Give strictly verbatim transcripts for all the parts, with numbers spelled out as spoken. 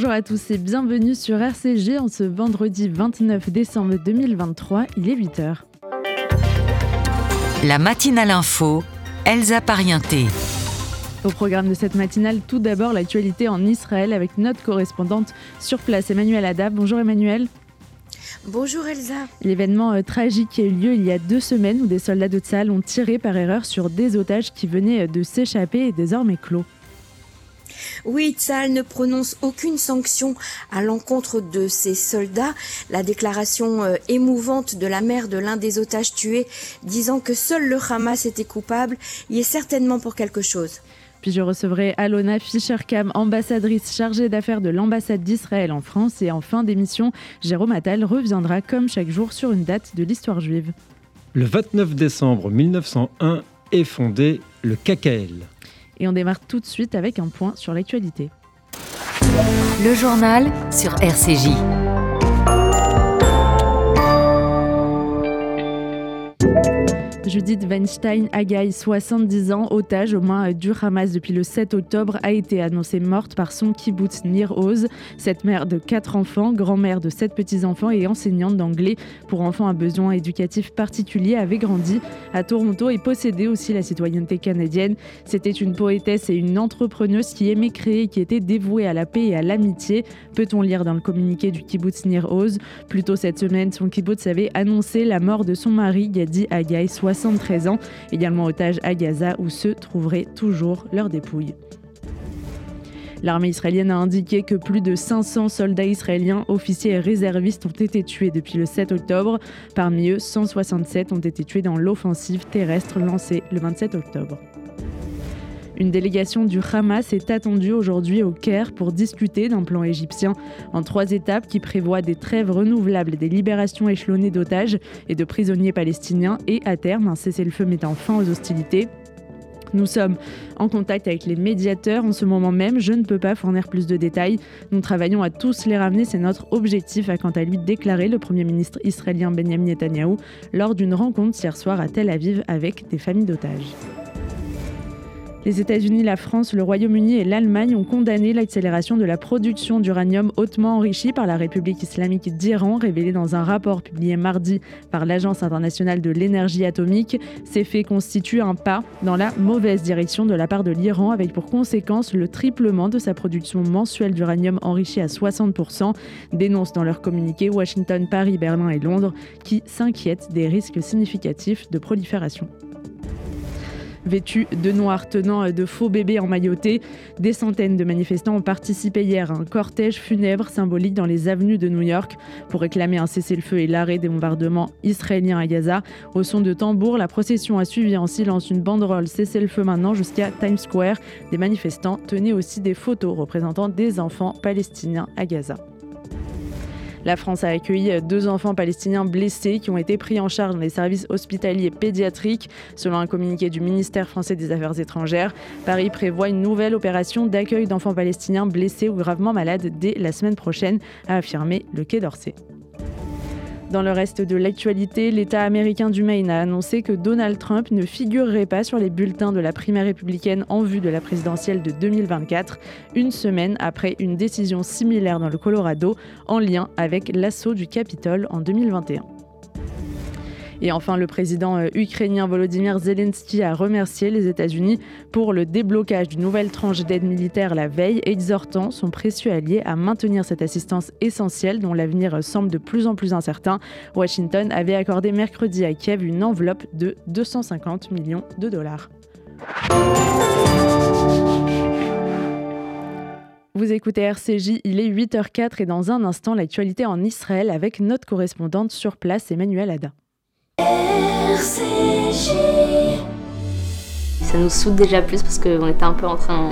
Bonjour à tous et bienvenue sur R C J en ce vendredi vingt-neuf décembre deux mille vingt-trois, il est huit heures. La Matinale Info, Elsa Pariente. Au programme de cette matinale, tout d'abord l'actualité en Israël avec notre correspondante sur place, Emmanuelle Haddad. Bonjour Emmanuelle. Bonjour Elsa. L'événement euh, tragique qui a eu lieu il y a deux semaines où des soldats de Tsahal ont tiré par erreur sur des otages qui venaient de s'échapper est désormais clos. Oui, Tsahal ne prononce aucune sanction à l'encontre de ses soldats. La déclaration euh, émouvante de la mère de l'un des otages tués, disant que seul le Hamas était coupable, y est certainement pour quelque chose. Puis je recevrai Alona Fischer-Kam, ambassadrice chargée d'affaires de l'ambassade d'Israël en France. Et en fin d'émission, Jérôme Attal reviendra comme chaque jour sur une date de l'histoire juive. Le vingt-neuf décembre mille neuf cent un est fondé le K K L. Et on démarre tout de suite avec un point sur l'actualité. Le journal sur R C J. Judith Weinstein Agai, soixante-dix ans, otage au moins du Hamas depuis le sept octobre, a été annoncée morte par son kibboutz Nir Oz. Cette mère de quatre enfants, grand-mère de sept petits-enfants et enseignante d'anglais pour enfants à besoins éducatifs particuliers avait grandi à Toronto et possédait aussi la citoyenneté canadienne. C'était une poétesse et une entrepreneuse qui aimait créer et qui était dévouée à la paix et à l'amitié, peut-on lire dans le communiqué du kibboutz Nir Oz. Plus tôt cette semaine, son kibboutz avait annoncé la mort de son mari, Gadi Agai, soixante-treize ans, également otage à Gaza où se trouveraient toujours leurs dépouilles. L'armée israélienne a indiqué que plus de cinq cents soldats israéliens, officiers et réservistes ont été tués depuis le sept octobre. Parmi eux, cent soixante-sept ont été tués dans l'offensive terrestre lancée le vingt-sept octobre. Une délégation du Hamas est attendue aujourd'hui au Caire pour discuter d'un plan égyptien en trois étapes qui prévoit des trêves renouvelables, des libérations échelonnées d'otages et de prisonniers palestiniens et, à terme, un cessez-le-feu mettant fin aux hostilités. Nous sommes en contact avec les médiateurs en ce moment même. Je ne peux pas fournir plus de détails. Nous travaillons à tous les ramener. C'est notre objectif, a quant à lui déclaré le Premier ministre israélien Benjamin Netanyahu lors d'une rencontre hier soir à Tel Aviv avec des familles d'otages. Les États-Unis, la France, le Royaume-Uni et l'Allemagne ont condamné l'accélération de la production d'uranium hautement enrichi par la République islamique d'Iran, révélée dans un rapport publié mardi par l'Agence internationale de l'énergie atomique. Ces faits constituent un pas dans la mauvaise direction de la part de l'Iran, avec pour conséquence le triplement de sa production mensuelle d'uranium enrichi à soixante pour cent, dénoncent dans leur communiqué Washington, Paris, Berlin et Londres, qui s'inquiètent des risques significatifs de prolifération. Vêtus de noir, tenant de faux bébés emmaillotés, des centaines de manifestants ont participé hier à un cortège funèbre symbolique dans les avenues de New York pour réclamer un cessez-le-feu et l'arrêt des bombardements israéliens à Gaza. Au son de tambour, la procession a suivi en silence une banderole cessez-le-feu maintenant jusqu'à Times Square. Des manifestants tenaient aussi des photos représentant des enfants palestiniens à Gaza. La France a accueilli deux enfants palestiniens blessés qui ont été pris en charge dans les services hospitaliers pédiatriques. Selon un communiqué du ministère français des Affaires étrangères, Paris prévoit une nouvelle opération d'accueil d'enfants palestiniens blessés ou gravement malades dès la semaine prochaine, a affirmé le Quai d'Orsay. Dans le reste de l'actualité, l'État américain du Maine a annoncé que Donald Trump ne figurerait pas sur les bulletins de la primaire républicaine en vue de la présidentielle de deux mille vingt-quatre, une semaine après une décision similaire dans le Colorado en lien avec l'assaut du Capitole en deux mille vingt et un. Et enfin, le président ukrainien Volodymyr Zelensky a remercié les États-Unis pour le déblocage d'une nouvelle tranche d'aide militaire la veille, exhortant son précieux allié à maintenir cette assistance essentielle dont l'avenir semble de plus en plus incertain. Washington avait accordé mercredi à Kiev une enveloppe de deux cent cinquante millions de dollars. Vous écoutez R C J, il est huit heures zéro quatre et dans un instant, l'actualité en Israël avec notre correspondante sur place, Emmanuelle Haddad. R C J. Ça nous soude déjà plus parce qu'on était un peu en train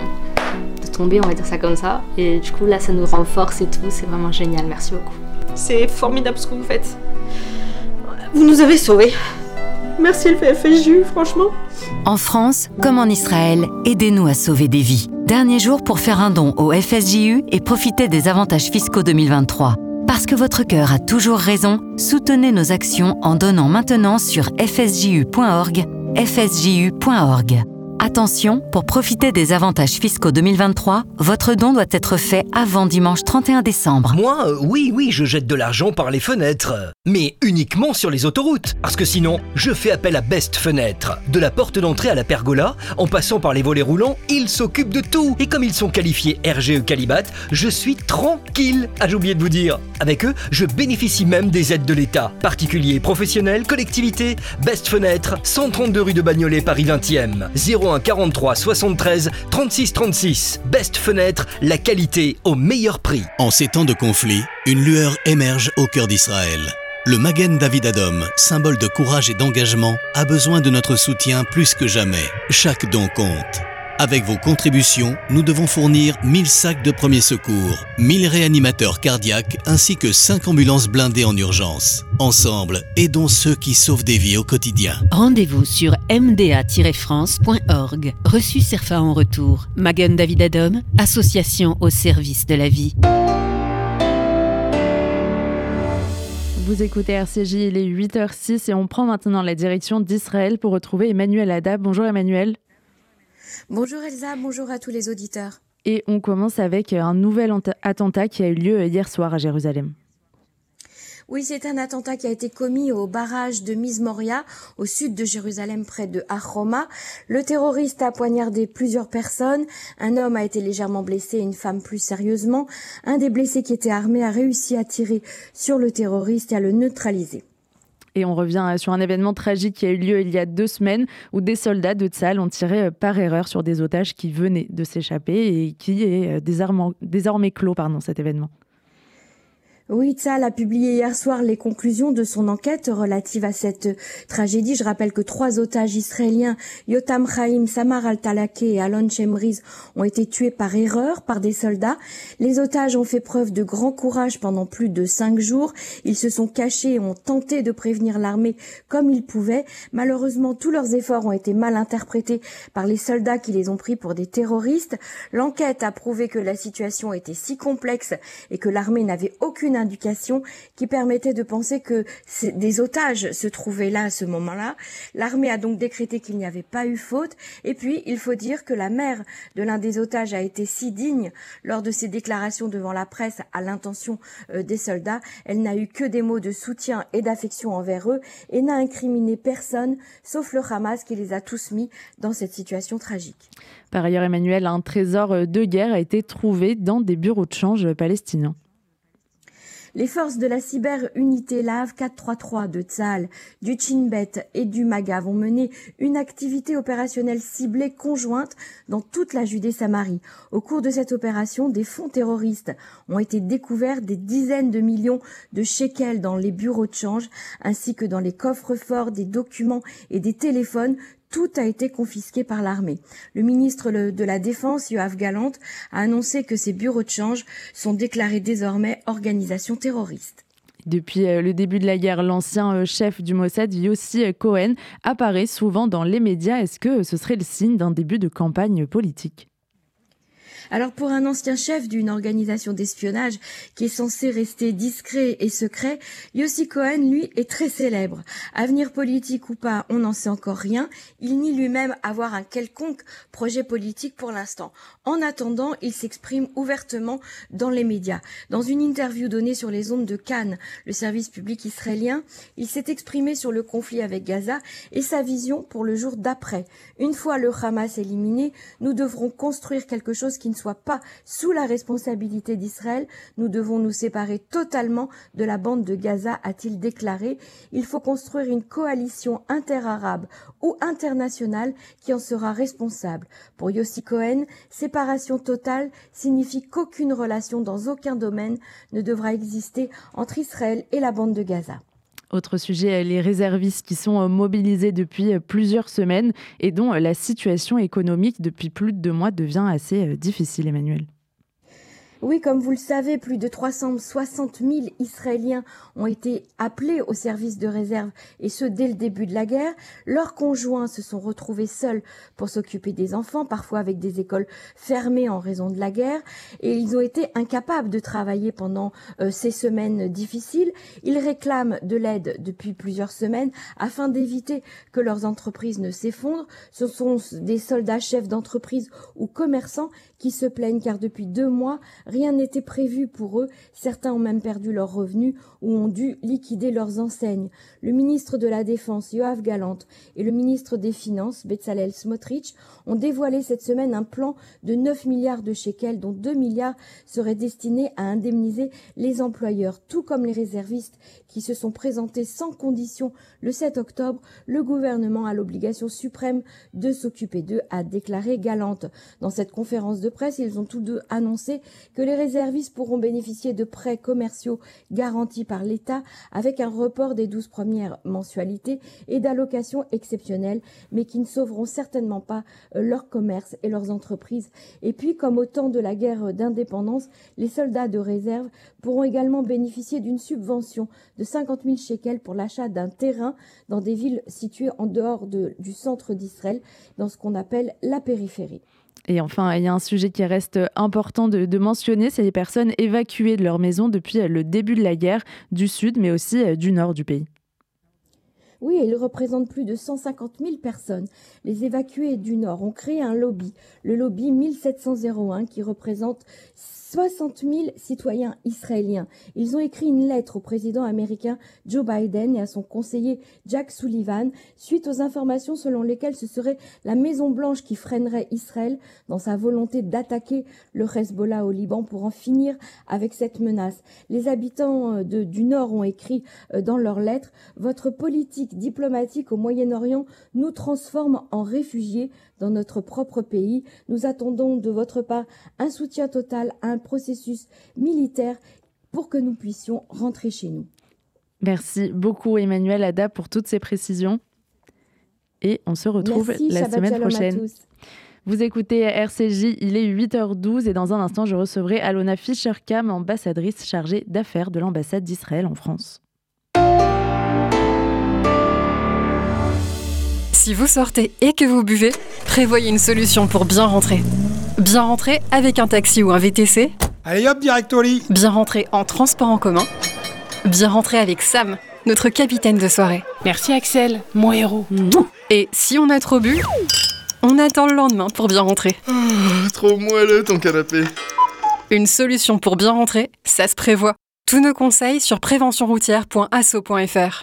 de tomber, on va dire ça comme ça. Et du coup là ça nous renforce et tout, c'est vraiment génial, merci beaucoup. C'est formidable ce que vous faites. Vous nous avez sauvés. Merci le F S J U, franchement. En France, comme en Israël, aidez-nous à sauver des vies. Dernier jour pour faire un don au F S J U et profiter des avantages fiscaux deux mille vingt-trois. Parce que votre cœur a toujours raison, soutenez nos actions en donnant maintenant sur f s j u point org, f s j u point org. Attention, pour profiter des avantages fiscaux deux mille vingt-trois, votre don doit être fait avant dimanche trente et un décembre. Moi, euh, oui, oui, je jette de l'argent par les fenêtres. Mais uniquement sur les autoroutes. Parce que sinon, je fais appel à Best Fenêtres. De la porte d'entrée à la pergola, en passant par les volets roulants, ils s'occupent de tout. Et comme ils sont qualifiés R G E Calibat, je suis tranquille. Ah, j'ai oublié de vous dire. Avec eux, je bénéficie même des aides de l'État. Particuliers, professionnels, collectivités. Best Fenêtres, cent trente-deux rue de Bagnolet, Paris vingtième. zéro un quarante-trois soixante-treize trente-six trente-six. Best Fenêtres, la qualité au meilleur prix. En ces temps de conflit, une lueur émerge au cœur d'Israël. Le Magen David Adom, symbole de courage et d'engagement, a besoin de notre soutien plus que jamais. Chaque don compte. Avec vos contributions, nous devons fournir mille sacs de premiers secours, mille réanimateurs cardiaques ainsi que cinq ambulances blindées en urgence. Ensemble, aidons ceux qui sauvent des vies au quotidien. Rendez-vous sur m d a tiret france point org. Reçu Cerfa en retour. Magen David Adom, association au service de la vie. Vous écoutez R C J, il est huit heures six et on prend maintenant la direction d'Israël pour retrouver Emmanuelle Haddad. Bonjour Emmanuelle. Bonjour Elsa, bonjour à tous les auditeurs. Et on commence avec un nouvel attentat qui a eu lieu hier soir à Jérusalem. Oui, c'est un attentat qui a été commis au barrage de Mizmoriah, au sud de Jérusalem, près de Aroma. Le terroriste a poignardé plusieurs personnes. Un homme a été légèrement blessé, une femme plus sérieusement. Un des blessés qui était armé a réussi à tirer sur le terroriste et à le neutraliser. Et on revient sur un événement tragique qui a eu lieu il y a deux semaines où des soldats de Tsahal ont tiré par erreur sur des otages qui venaient de s'échapper et qui est désormais clos, pardon, cet événement. Oui, Tsahal a publié hier soir les conclusions de son enquête relative à cette tragédie. Je rappelle que trois otages israéliens, Yotam Chaim, Samar Al-Talake et Alona Fischer-Kam, ont été tués par erreur par des soldats. Les otages ont fait preuve de grand courage pendant plus de cinq jours. Ils se sont cachés et ont tenté de prévenir l'armée comme ils pouvaient. Malheureusement, tous leurs efforts ont été mal interprétés par les soldats qui les ont pris pour des terroristes. L'enquête a prouvé que la situation était si complexe et que l'armée n'avait aucune indication qui permettait de penser que des otages se trouvaient là à ce moment-là. L'armée a donc décrété qu'il n'y avait pas eu faute. Et puis, il faut dire que la mère de l'un des otages a été si digne lors de ses déclarations devant la presse à l'intention des soldats. Elle n'a eu que des mots de soutien et d'affection envers eux et n'a incriminé personne, sauf le Hamas qui les a tous mis dans cette situation tragique. Par ailleurs, Emmanuel, un trésor de guerre a été trouvé dans des bureaux de change palestiniens. Les forces de la cyberunité LAV quatre cent trente-trois de Tsahal, du Shin Bet et du Magav ont mené une activité opérationnelle ciblée conjointe dans toute la Judée-Samarie. Au cours de cette opération, des fonds terroristes ont été découverts, des dizaines de millions de shekels dans les bureaux de change ainsi que dans les coffres forts, des documents et des téléphones. Tout a été confisqué par l'armée. Le ministre de la Défense, Yoav Galante, a annoncé que ces bureaux de change sont déclarés désormais organisations terroristes. Depuis le début de la guerre, l'ancien chef du Mossad, Yossi Cohen, apparaît souvent dans les médias. Est-ce que ce serait le signe d'un début de campagne politique ? Alors pour un ancien chef d'une organisation d'espionnage qui est censée rester discret et secret, Yossi Cohen, lui, est très célèbre. Avenir politique ou pas, on n'en sait encore rien. Il nie lui-même avoir un quelconque projet politique pour l'instant. En attendant, il s'exprime ouvertement dans les médias. Dans une interview donnée sur les ondes de Cannes, le service public israélien, il s'est exprimé sur le conflit avec Gaza et sa vision pour le jour d'après. Une fois le Hamas éliminé, nous devrons construire quelque chose qui ne soit pas sous la responsabilité d'Israël. Nous devons nous séparer totalement de la bande de Gaza, a-t-il déclaré. Il faut construire une coalition interarabe ou internationale qui en sera responsable. Pour Yossi Cohen, séparation totale signifie qu'aucune relation dans aucun domaine ne devra exister entre Israël et la bande de Gaza. Autre sujet, les réservistes qui sont mobilisés depuis plusieurs semaines et dont la situation économique depuis plus de deux mois devient assez difficile, Emmanuel. Oui, comme vous le savez, plus de trois cent soixante mille Israéliens ont été appelés au service de réserve, et ce, dès le début de la guerre. Leurs conjoints se sont retrouvés seuls pour s'occuper des enfants, parfois avec des écoles fermées en raison de la guerre, et ils ont été incapables de travailler pendant euh, ces semaines difficiles. Ils réclament de l'aide depuis plusieurs semaines afin d'éviter que leurs entreprises ne s'effondrent. Ce sont des soldats, chefs d'entreprise ou commerçants qui se plaignent, car depuis deux mois, rien n'était prévu pour eux. Certains ont même perdu leurs revenus ou ont dû liquider leurs enseignes. Le ministre de la Défense, Yoav Galante, et le ministre des Finances, Bezalel Smotrich, ont dévoilé cette semaine un plan de neuf milliards de shekels, dont deux milliards seraient destinés à indemniser les employeurs. Tout comme les réservistes qui se sont présentés sans condition le sept octobre, le gouvernement a l'obligation suprême de s'occuper d'eux, a déclaré Galante. Dans cette conférence de presse, ils ont tous deux annoncé que les réservistes pourront bénéficier de prêts commerciaux garantis par l'État, avec un report des douze premières mensualités et d'allocations exceptionnelles, mais qui ne sauveront certainement pas leur commerce et leurs entreprises. Et puis, comme au temps de la guerre d'indépendance, les soldats de réserve pourront également bénéficier d'une subvention de cinquante mille shekels pour l'achat d'un terrain dans des villes situées en dehors de, du centre d'Israël, dans ce qu'on appelle la périphérie. Et enfin, il y a un sujet qui reste important de, de mentionner, c'est les personnes évacuées de leur maison depuis le début de la guerre, du sud mais aussi du nord du pays. Oui, il représente plus de cent cinquante mille personnes. Les évacués du Nord ont créé un lobby, le lobby mille sept cent un, qui représente soixante mille citoyens israéliens. Ils ont écrit une lettre au président américain Joe Biden et à son conseiller Jack Sullivan suite aux informations selon lesquelles ce serait la Maison-Blanche qui freinerait Israël dans sa volonté d'attaquer le Hezbollah au Liban pour en finir avec cette menace. Les habitants de, du Nord ont écrit dans leur lettre « Votre politique diplomatique au Moyen-Orient nous transforme en réfugiés dans notre propre pays. Nous attendons de votre part un soutien total à un un processus militaire pour que nous puissions rentrer chez nous. » Merci beaucoup Emmanuelle Haddad pour toutes ces précisions. Et on se retrouve Merci, la Shabbat semaine prochaine. Vous écoutez R C J, il est huit heures douze et dans un instant je recevrai Alona Fischer-Kam, ambassadrice chargée d'affaires de l'ambassade d'Israël en France. Si vous sortez et que vous buvez, prévoyez une solution pour bien rentrer. Bien rentrer avec un taxi ou un V T C. Allez hop, directory. Bien rentrer en transport en commun. Bien rentrer avec Sam, notre capitaine de soirée. Merci Axel, mon héros. Et si on a trop bu, on attend le lendemain pour bien rentrer. Oh, trop moelleux ton canapé. Une solution pour bien rentrer, ça se prévoit. Tous nos conseils sur prévention routière point asso point f r.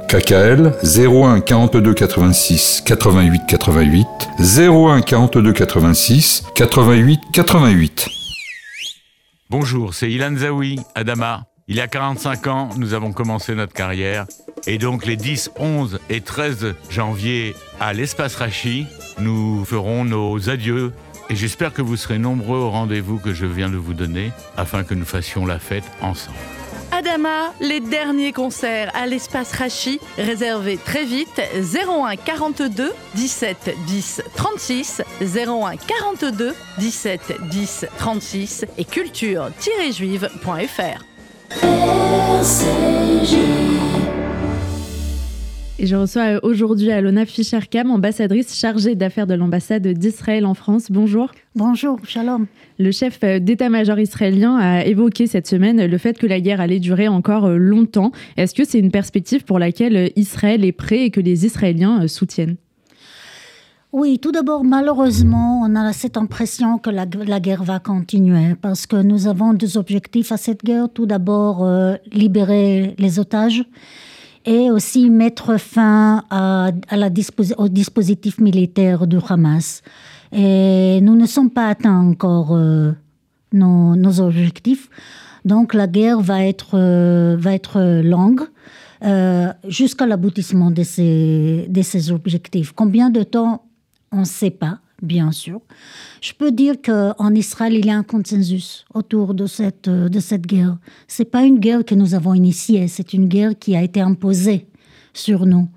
K K L zéro un quarante-deux quatre-vingt-six quatre-vingt-huit quatre-vingt-huit zéro un quarante-deux quatre-vingt-six quatre-vingt-huit quatre-vingt-huit. Bonjour, c'est Ilan Zawi, Adama. Il y a quarante-cinq ans, nous avons commencé notre carrière. Et donc les dix, onze et treize janvier à l'Espace Rachi, nous ferons nos adieux. Et j'espère que vous serez nombreux au rendez-vous que je viens de vous donner afin que nous fassions la fête ensemble. Adama, les derniers concerts à l'Espace Rachi, réservés très vite, zéro un quarante-deux dix-sept dix trente-six, zéro un quarante-deux dix-sept dix trente-six et culture tiret juive point f r. Et je reçois aujourd'hui Alona Fischer-Kam, ambassadrice chargée d'affaires de l'ambassade d'Israël en France. Bonjour. Bonjour, shalom. Le chef d'état-major israélien a évoqué cette semaine le fait que la guerre allait durer encore longtemps. Est-ce que c'est une perspective pour laquelle Israël est prêt et que les Israéliens soutiennent ? Oui, tout d'abord, malheureusement, on a cette impression que la, la guerre va continuer parce que nous avons deux objectifs à cette guerre. Tout d'abord, euh, libérer les otages et aussi mettre fin à, à la dispos- au dispositif militaire du Hamas. Et nous ne sommes pas atteints encore euh, nos, nos objectifs. Donc la guerre va être, euh, va être longue. euh, jusqu'à l'aboutissement de ces, de ces objectifs. Combien de temps, on ne sait pas, bien sûr. Je peux dire qu'en Israël, il y a un consensus autour de cette, de cette guerre. Ce n'est pas une guerre que nous avons initiée, c'est une guerre qui a été imposée sur nous.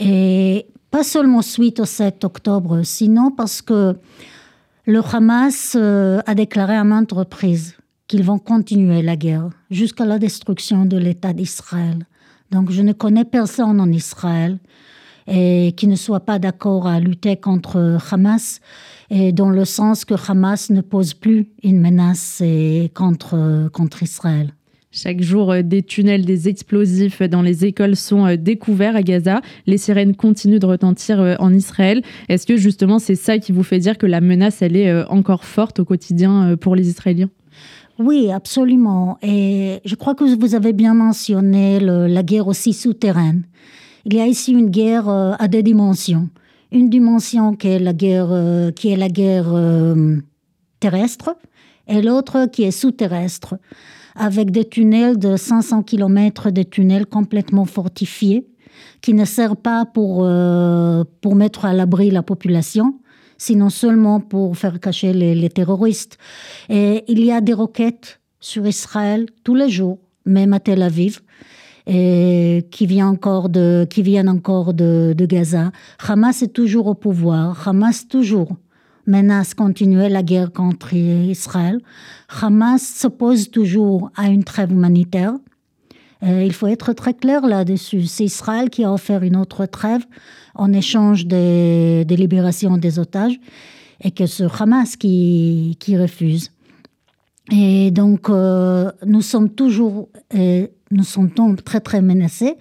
Et pas seulement suite au sept octobre, sinon parce que le Hamas a déclaré à maintes reprises qu'ils vont continuer la guerre jusqu'à la destruction de l'État d'Israël. Donc je ne connais personne en Israël et qui ne soit pas d'accord à lutter contre Hamas, et dans le sens que Hamas ne pose plus une menace contre, contre Israël. Chaque jour, des tunnels, des explosifs dans les écoles sont découverts à Gaza. Les sirènes continuent de retentir en Israël. Est-ce que justement c'est ça qui vous fait dire que la menace, elle est encore forte au quotidien pour les Israéliens ? Oui, absolument. Et je crois que vous avez bien mentionné le, la guerre aussi souterraine. Il y a ici une guerre à deux dimensions. Une dimension qui est la guerre, qui est la guerre euh, terrestre, et l'autre qui est sous-terrestre, avec des tunnels de cinq cents kilomètres, des tunnels complètement fortifiés, qui ne servent pas pour, euh, pour mettre à l'abri la population, sinon seulement pour faire cacher les, les terroristes. Et il y a des roquettes sur Israël tous les jours, même à Tel Aviv, et qui viennent encore de, qui viennent encore de, de Gaza. Hamas est toujours au pouvoir, Hamas toujours menace continuer la guerre contre Israël. Hamas s'oppose toujours à une trêve humanitaire. Et il faut être très clair là-dessus. C'est Israël qui a offert une autre trêve en échange des, des libérations des otages, et que c'est Hamas qui, qui refuse. Et donc, euh, nous sommes toujours, euh, nous sommes donc très, très menacés,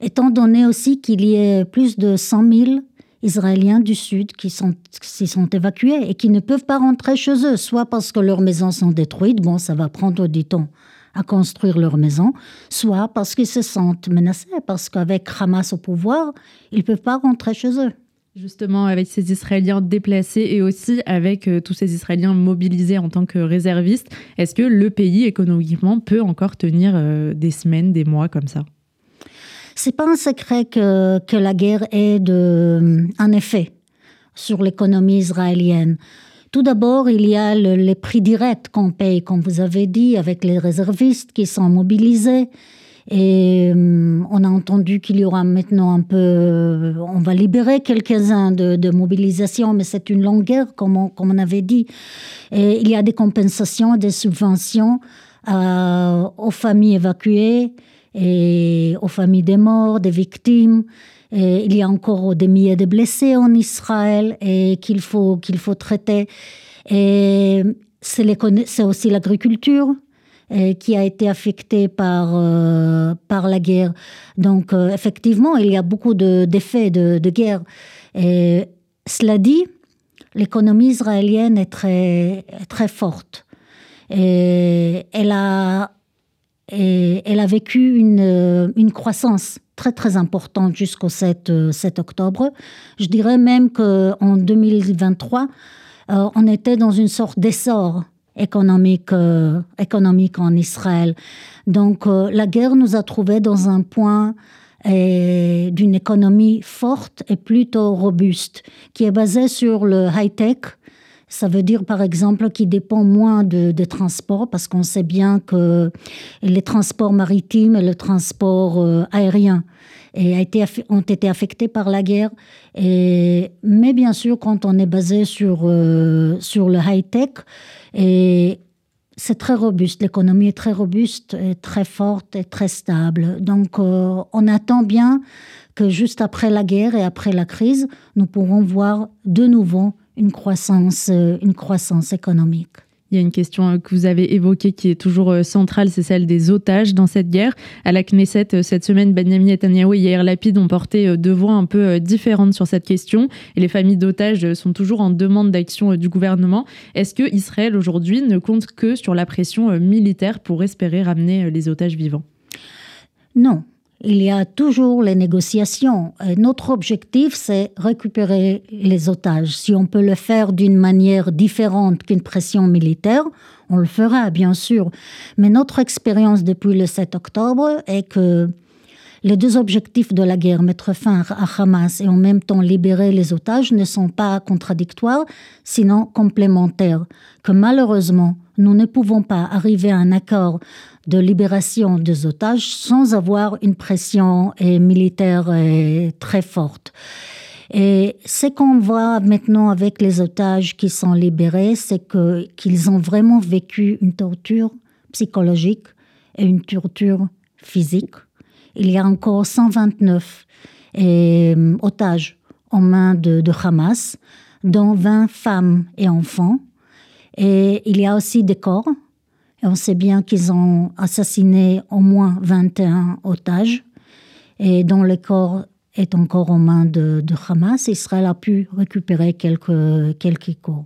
étant donné aussi qu'il y a plus de cent mille Israéliens du Sud qui sont, qui sont évacués et qui ne peuvent pas rentrer chez eux, soit parce que leurs maisons sont détruites, bon, ça va prendre du temps à construire leurs maisons, soit parce qu'ils se sentent menacés, parce qu'avec Hamas au pouvoir, ils ne peuvent pas rentrer chez eux. Justement, avec ces Israéliens déplacés et aussi avec euh, tous ces Israéliens mobilisés en tant que réservistes, est-ce que le pays, économiquement, peut encore tenir euh, des semaines, des mois comme ça ? Ce n'est pas un secret que, que la guerre ait de, un effet sur l'économie israélienne. Tout d'abord, il y a le, les prix directs qu'on paye, comme vous avez dit, avec les réservistes qui sont mobilisés. Et euh, on a entendu qu'il y aura maintenant un peu... Euh, on va libérer quelques-uns de, de mobilisation, mais c'est une longue guerre, comme on, comme on avait dit. Et il y a des compensations, des subventions euh, aux familles évacuées, et aux familles des morts, des victimes. Et il y a encore des milliers de blessés en Israël et qu'il faut, qu'il faut traiter. Et c'est, les, c'est aussi l'agriculture qui a été affectée par, euh, par la guerre. Donc, euh, effectivement, il y a beaucoup de, d'effets de, de guerre. Et cela dit, l'économie israélienne est très, très forte. Et elle a, et elle a vécu une, une croissance très, très importante jusqu'au sept octobre. Je dirais même qu'en deux mille vingt-trois, euh, on était dans une sorte d'essor économique, euh, économique en Israël. Donc, euh, la guerre nous a trouvés dans un point euh, d'une économie forte et plutôt robuste, qui est basée sur le high-tech. Ça veut dire, par exemple, qu'il dépend moins de, de transports, parce qu'on sait bien que les transports maritimes et le transport euh, aérien et a été, ont été affectés par la guerre. Et, mais bien sûr, quand on est basé sur, euh, sur le high-tech, et c'est très robuste. L'économie est très robuste, et très forte et très stable. Donc, euh, on attend bien que juste après la guerre et après la crise, nous pourrons voir de nouveau une croissance, une croissance économique. Il y a une question que vous avez évoquée qui est toujours centrale, c'est celle des otages dans cette guerre. À la Knesset, cette semaine, Benjamin Netanyahu et Yair Lapid ont porté deux voix un peu différentes sur cette question. Et les familles d'otages sont toujours en demande d'action du gouvernement. Est-ce que Israël, aujourd'hui, ne compte que sur la pression militaire pour espérer ramener les otages vivants ? Non. Il y a toujours les négociations. Et notre objectif, c'est récupérer les otages. Si on peut le faire d'une manière différente qu'une pression militaire, on le fera, bien sûr. Mais notre expérience depuis le sept octobre est que Les deux objectifs de la guerre, mettre fin à Hamas et en même temps libérer les otages, ne sont pas contradictoires, sinon complémentaires. Que malheureusement, nous ne pouvons pas arriver à un accord de libération des otages sans avoir une pression eh, militaire eh, très forte. Et ce qu'on voit maintenant avec les otages qui sont libérés, c'est que, qu'ils ont vraiment vécu une torture psychologique et une torture physique. Il y a encore cent vingt-neuf eh, otages en main de, de Hamas, dont vingt femmes et enfants. Et il y a aussi des corps. Et on sait bien qu'ils ont assassiné au moins vingt et un otages, et dont le corps est encore aux mains de, de Hamas. Israël a pu récupérer quelques, quelques corps.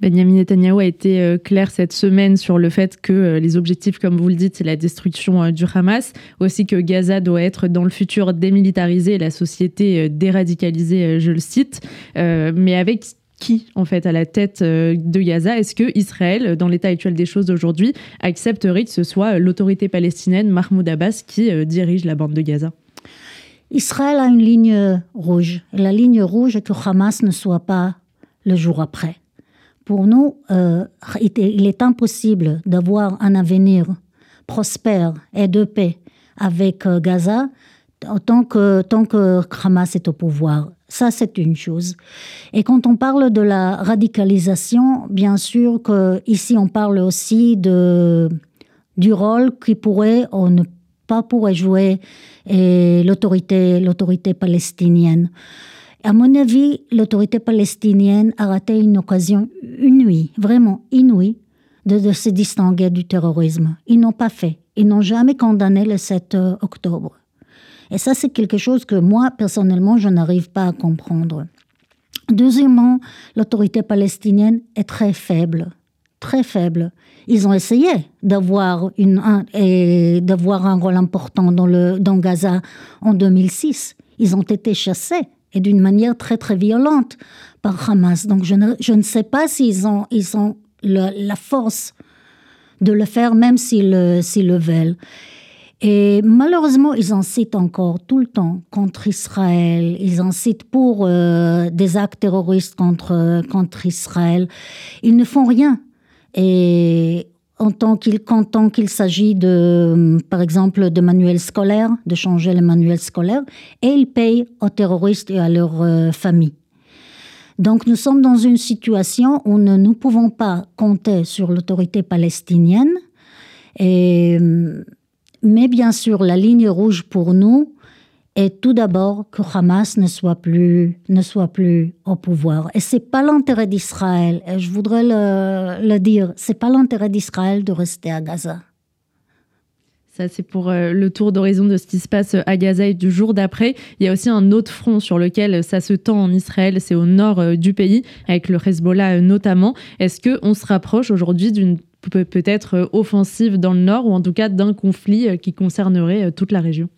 Benjamin Netanyahu a été clair cette semaine sur le fait que les objectifs, comme vous le dites, c'est la destruction du Hamas, aussi que Gaza doit être dans le futur démilitarisée, la société déradicalisée, je le cite, euh, mais avec... qui, en fait, à la tête de Gaza? Est-ce que Israël, dans l'état actuel des choses d'aujourd'hui, accepterait que ce soit l'autorité palestinienne, Mahmoud Abbas, qui dirige la bande de Gaza? Israël a une ligne rouge. La ligne rouge est que Hamas ne soit pas le jour après. Pour nous, euh, il est impossible d'avoir un avenir prospère et de paix avec Gaza tant que, tant que Hamas est au pouvoir. Ça, c'est une chose. Et quand on parle de la radicalisation, bien sûr qu'ici, on parle aussi de, du rôle qui pourrait ou ne pas pourrait jouer et l'autorité, l'autorité palestinienne. À mon avis, l'autorité palestinienne a raté une occasion, une nuit, vraiment inouïe, de, de se distinguer du terrorisme. Ils n'ont pas fait. Ils n'ont jamais condamné le sept octobre. Et ça, c'est quelque chose que moi, personnellement, je n'arrive pas à comprendre. Deuxièmement, l'autorité palestinienne est très faible. Très faible. Ils ont essayé d'avoir, une, un, et d'avoir un rôle important dans, le, dans Gaza en deux mille six. Ils ont été chassés, et d'une manière très, très violente, par Hamas. Donc, je ne, je ne sais pas s'ils ont, ils ont le, la force de le faire, même s'ils le, s'ils le veulent. Et malheureusement, ils incitent encore tout le temps contre Israël. Ils incitent pour euh, des actes terroristes contre, contre Israël. Ils ne font rien. Et en tant qu'il, en tant qu'il s'agit, de, par exemple, de manuels scolaires, de changer les manuels scolaires, et ils payent aux terroristes et à leurs euh, familles. Donc nous sommes dans une situation où nous ne pouvons pas compter sur l'autorité palestinienne. Et... Mais bien sûr, la ligne rouge pour nous est tout d'abord que Hamas ne soit plus, ne soit plus au pouvoir. Et ce n'est pas l'intérêt d'Israël, et je voudrais le, le dire, ce n'est pas l'intérêt d'Israël de rester à Gaza. Ça, c'est pour le tour d'horizon de ce qui se passe à Gaza et du jour d'après. Il y a aussi un autre front sur lequel ça se tend en Israël, c'est au nord du pays, avec le Hezbollah notamment. Est-ce qu'on se rapproche aujourd'hui d'une peut-être offensive dans le nord, ou en tout cas d'un conflit qui concernerait toute la région?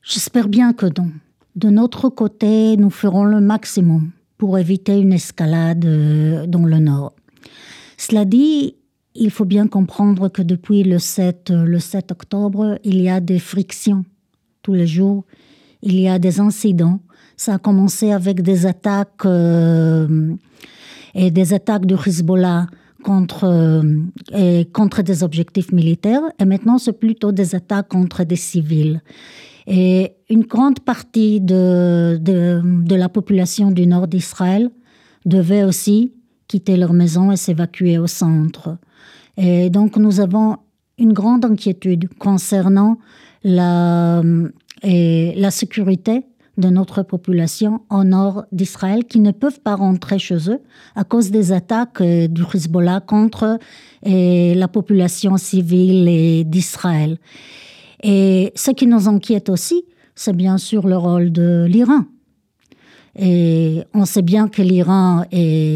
J'espère bien que non. De notre côté, nous ferons le maximum pour éviter une escalade dans le nord. Cela dit, il faut bien comprendre que depuis le sept octobre, il y a des frictions tous les jours, il y a des incidents. Ça a commencé avec des attaques euh, et des attaques du Hezbollah Contre, et contre des objectifs militaires, et maintenant c'est plutôt des attaques contre des civils. Et une grande partie de, de, de la population du nord d'Israël devait aussi quitter leur maison et s'évacuer au centre. Et donc nous avons une grande inquiétude concernant la, et la sécurité de notre population au nord d'Israël, qui ne peuvent pas rentrer chez eux à cause des attaques du Hezbollah contre la population civile d'Israël. Et ce qui nous inquiète aussi, c'est bien sûr le rôle de l'Iran. Et on sait bien que l'Iran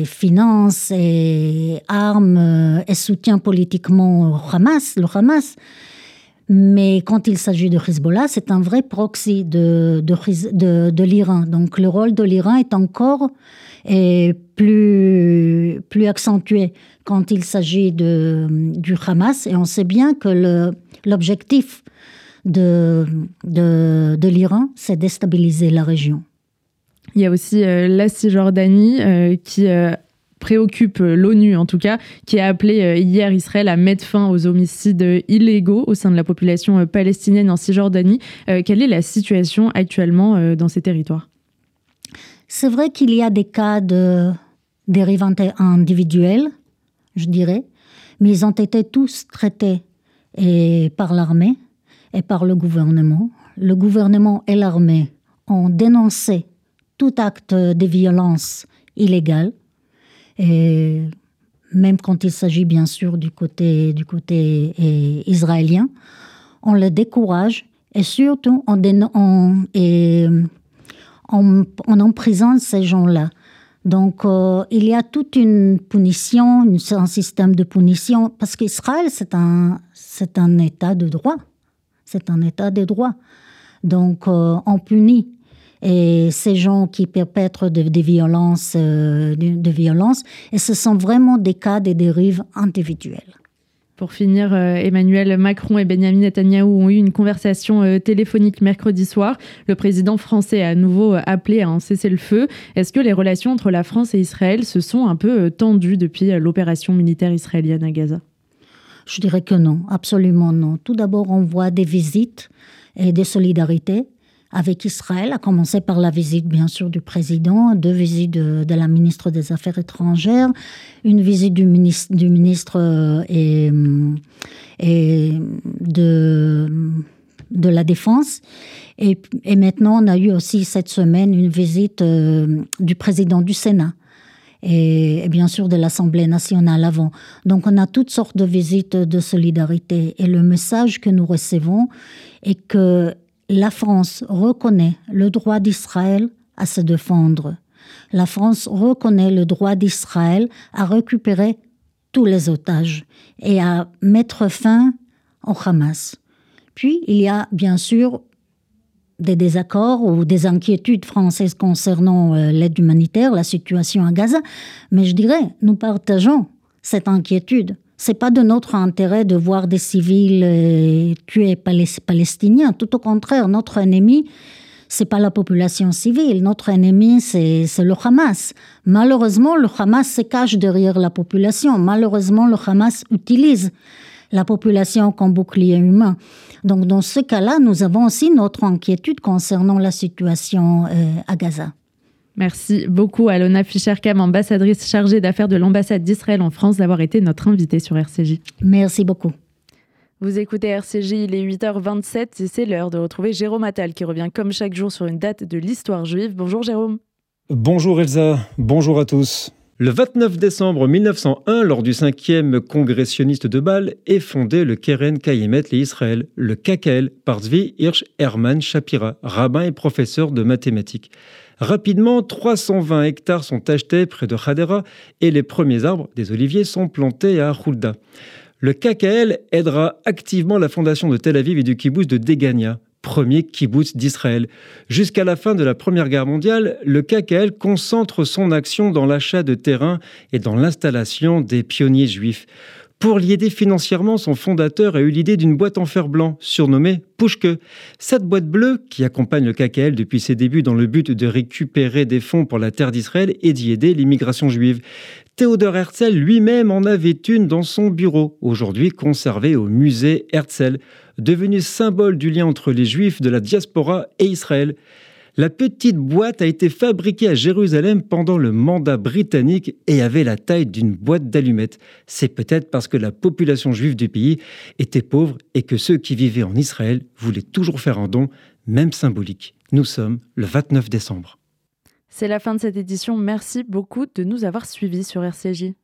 finance et arme et soutient politiquement Hamas, le Hamas. Mais quand il s'agit de Hezbollah, c'est un vrai proxy de, de, de, de l'Iran. Donc le rôle de l'Iran est encore est plus, plus accentué quand il s'agit de, du Hamas. Et on sait bien que le, l'objectif de, de, de l'Iran, c'est déstabiliser la région. Il y a aussi euh, la Cisjordanie euh, qui... Euh préoccupe l'ONU en tout cas, qui a appelé hier Israël à mettre fin aux homicides illégaux au sein de la population palestinienne en Cisjordanie. Euh, quelle est la situation actuellement euh, dans ces territoires? C'est vrai qu'il y a des cas de dérives individuelles, je dirais, mais ils ont été tous traités et par l'armée et par le gouvernement. Le gouvernement et l'armée ont dénoncé tout acte de violence illégale, et même quand il s'agit bien sûr du côté, du côté israélien, on le décourage et surtout on, déno- on, et on, on emprisonne ces gens-là. Donc euh, il y a toute une punition, une, un système de punition, parce qu'Israël c'est un, c'est un état de droit, c'est un état de droit. Donc euh, on punit. Et ces gens qui perpètrent des de violences, euh, de, de violence, et ce sont vraiment des cas de dérives individuelles. Pour finir, euh, Emmanuel Macron et Benjamin Netanyahu ont eu une conversation euh, téléphonique mercredi soir. Le président français a à nouveau appelé à en cesser le feu. Est-ce que les relations entre la France et Israël se sont un peu tendues depuis l'opération militaire israélienne à Gaza? Je dirais que non, absolument non. Tout d'abord, on voit des visites et des solidarités avec Israël, à commencer par la visite, bien sûr, du président, deux visites de, de la ministre des Affaires étrangères, une visite du ministre, du ministre et, et de, de la Défense. Et, et maintenant, on a eu aussi cette semaine une visite du président du Sénat et, et bien sûr de l'Assemblée nationale avant. Donc, on a toutes sortes de visites de solidarité. Et le message que nous recevons est que la France reconnaît le droit d'Israël à se défendre. La France reconnaît le droit d'Israël à récupérer tous les otages et à mettre fin au Hamas. Puis, il y a bien sûr des désaccords ou des inquiétudes françaises concernant l'aide humanitaire, la situation à Gaza. Mais je dirais, nous partageons cette inquiétude. Ce n'est pas de notre intérêt de voir des civils tués palestiniens. Tout au contraire, notre ennemi, ce n'est pas la population civile. Notre ennemi, c'est, c'est le Hamas. Malheureusement, le Hamas se cache derrière la population. Malheureusement, le Hamas utilise la population comme bouclier humain. Donc, dans ce cas-là, nous avons aussi notre inquiétude concernant la situation à Gaza. Merci beaucoup à Alona Fischer-Kam, ambassadrice chargée d'affaires de l'ambassade d'Israël en France, d'avoir été notre invitée sur R C J. Merci beaucoup. Vous écoutez R C J, il est huit heures vingt-sept et c'est l'heure de retrouver Jérôme Attal qui revient comme chaque jour sur une date de l'histoire juive. Bonjour Jérôme. Bonjour Elsa, bonjour à tous. Le vingt-neuf décembre mille neuf cent un, lors du cinquième congrès sioniste de Bâle, est fondé le Keren Kayemet Israël, le K K L, par Zvi Hirsch Hermann Shapira, rabbin et professeur de mathématiques. Rapidement, trois cent vingt hectares sont achetés près de Hadera et les premiers arbres des oliviers sont plantés à Hulda. Le K K L aidera activement la fondation de Tel Aviv et du kibbutz de Degania, premier kibbutz d'Israël. Jusqu'à la fin de la Première Guerre mondiale, le K K L concentre son action dans l'achat de terrains et dans l'installation des pionniers juifs. Pour l'y aider financièrement, son fondateur a eu l'idée d'une boîte en fer blanc, surnommée Pouchke. Cette boîte bleue, qui accompagne le K K L depuis ses débuts dans le but de récupérer des fonds pour la terre d'Israël et d'y aider l'immigration juive. Théodore Herzl lui-même en avait une dans son bureau, aujourd'hui conservée au musée Herzl, devenu symbole du lien entre les Juifs de la diaspora et Israël. La petite boîte a été fabriquée à Jérusalem pendant le mandat britannique et avait la taille d'une boîte d'allumettes. C'est peut-être parce que la population juive du pays était pauvre et que ceux qui vivaient en Israël voulaient toujours faire un don, même symbolique. Nous sommes le vingt-neuf décembre. C'est la fin de cette édition. Merci beaucoup de nous avoir suivis sur R C J.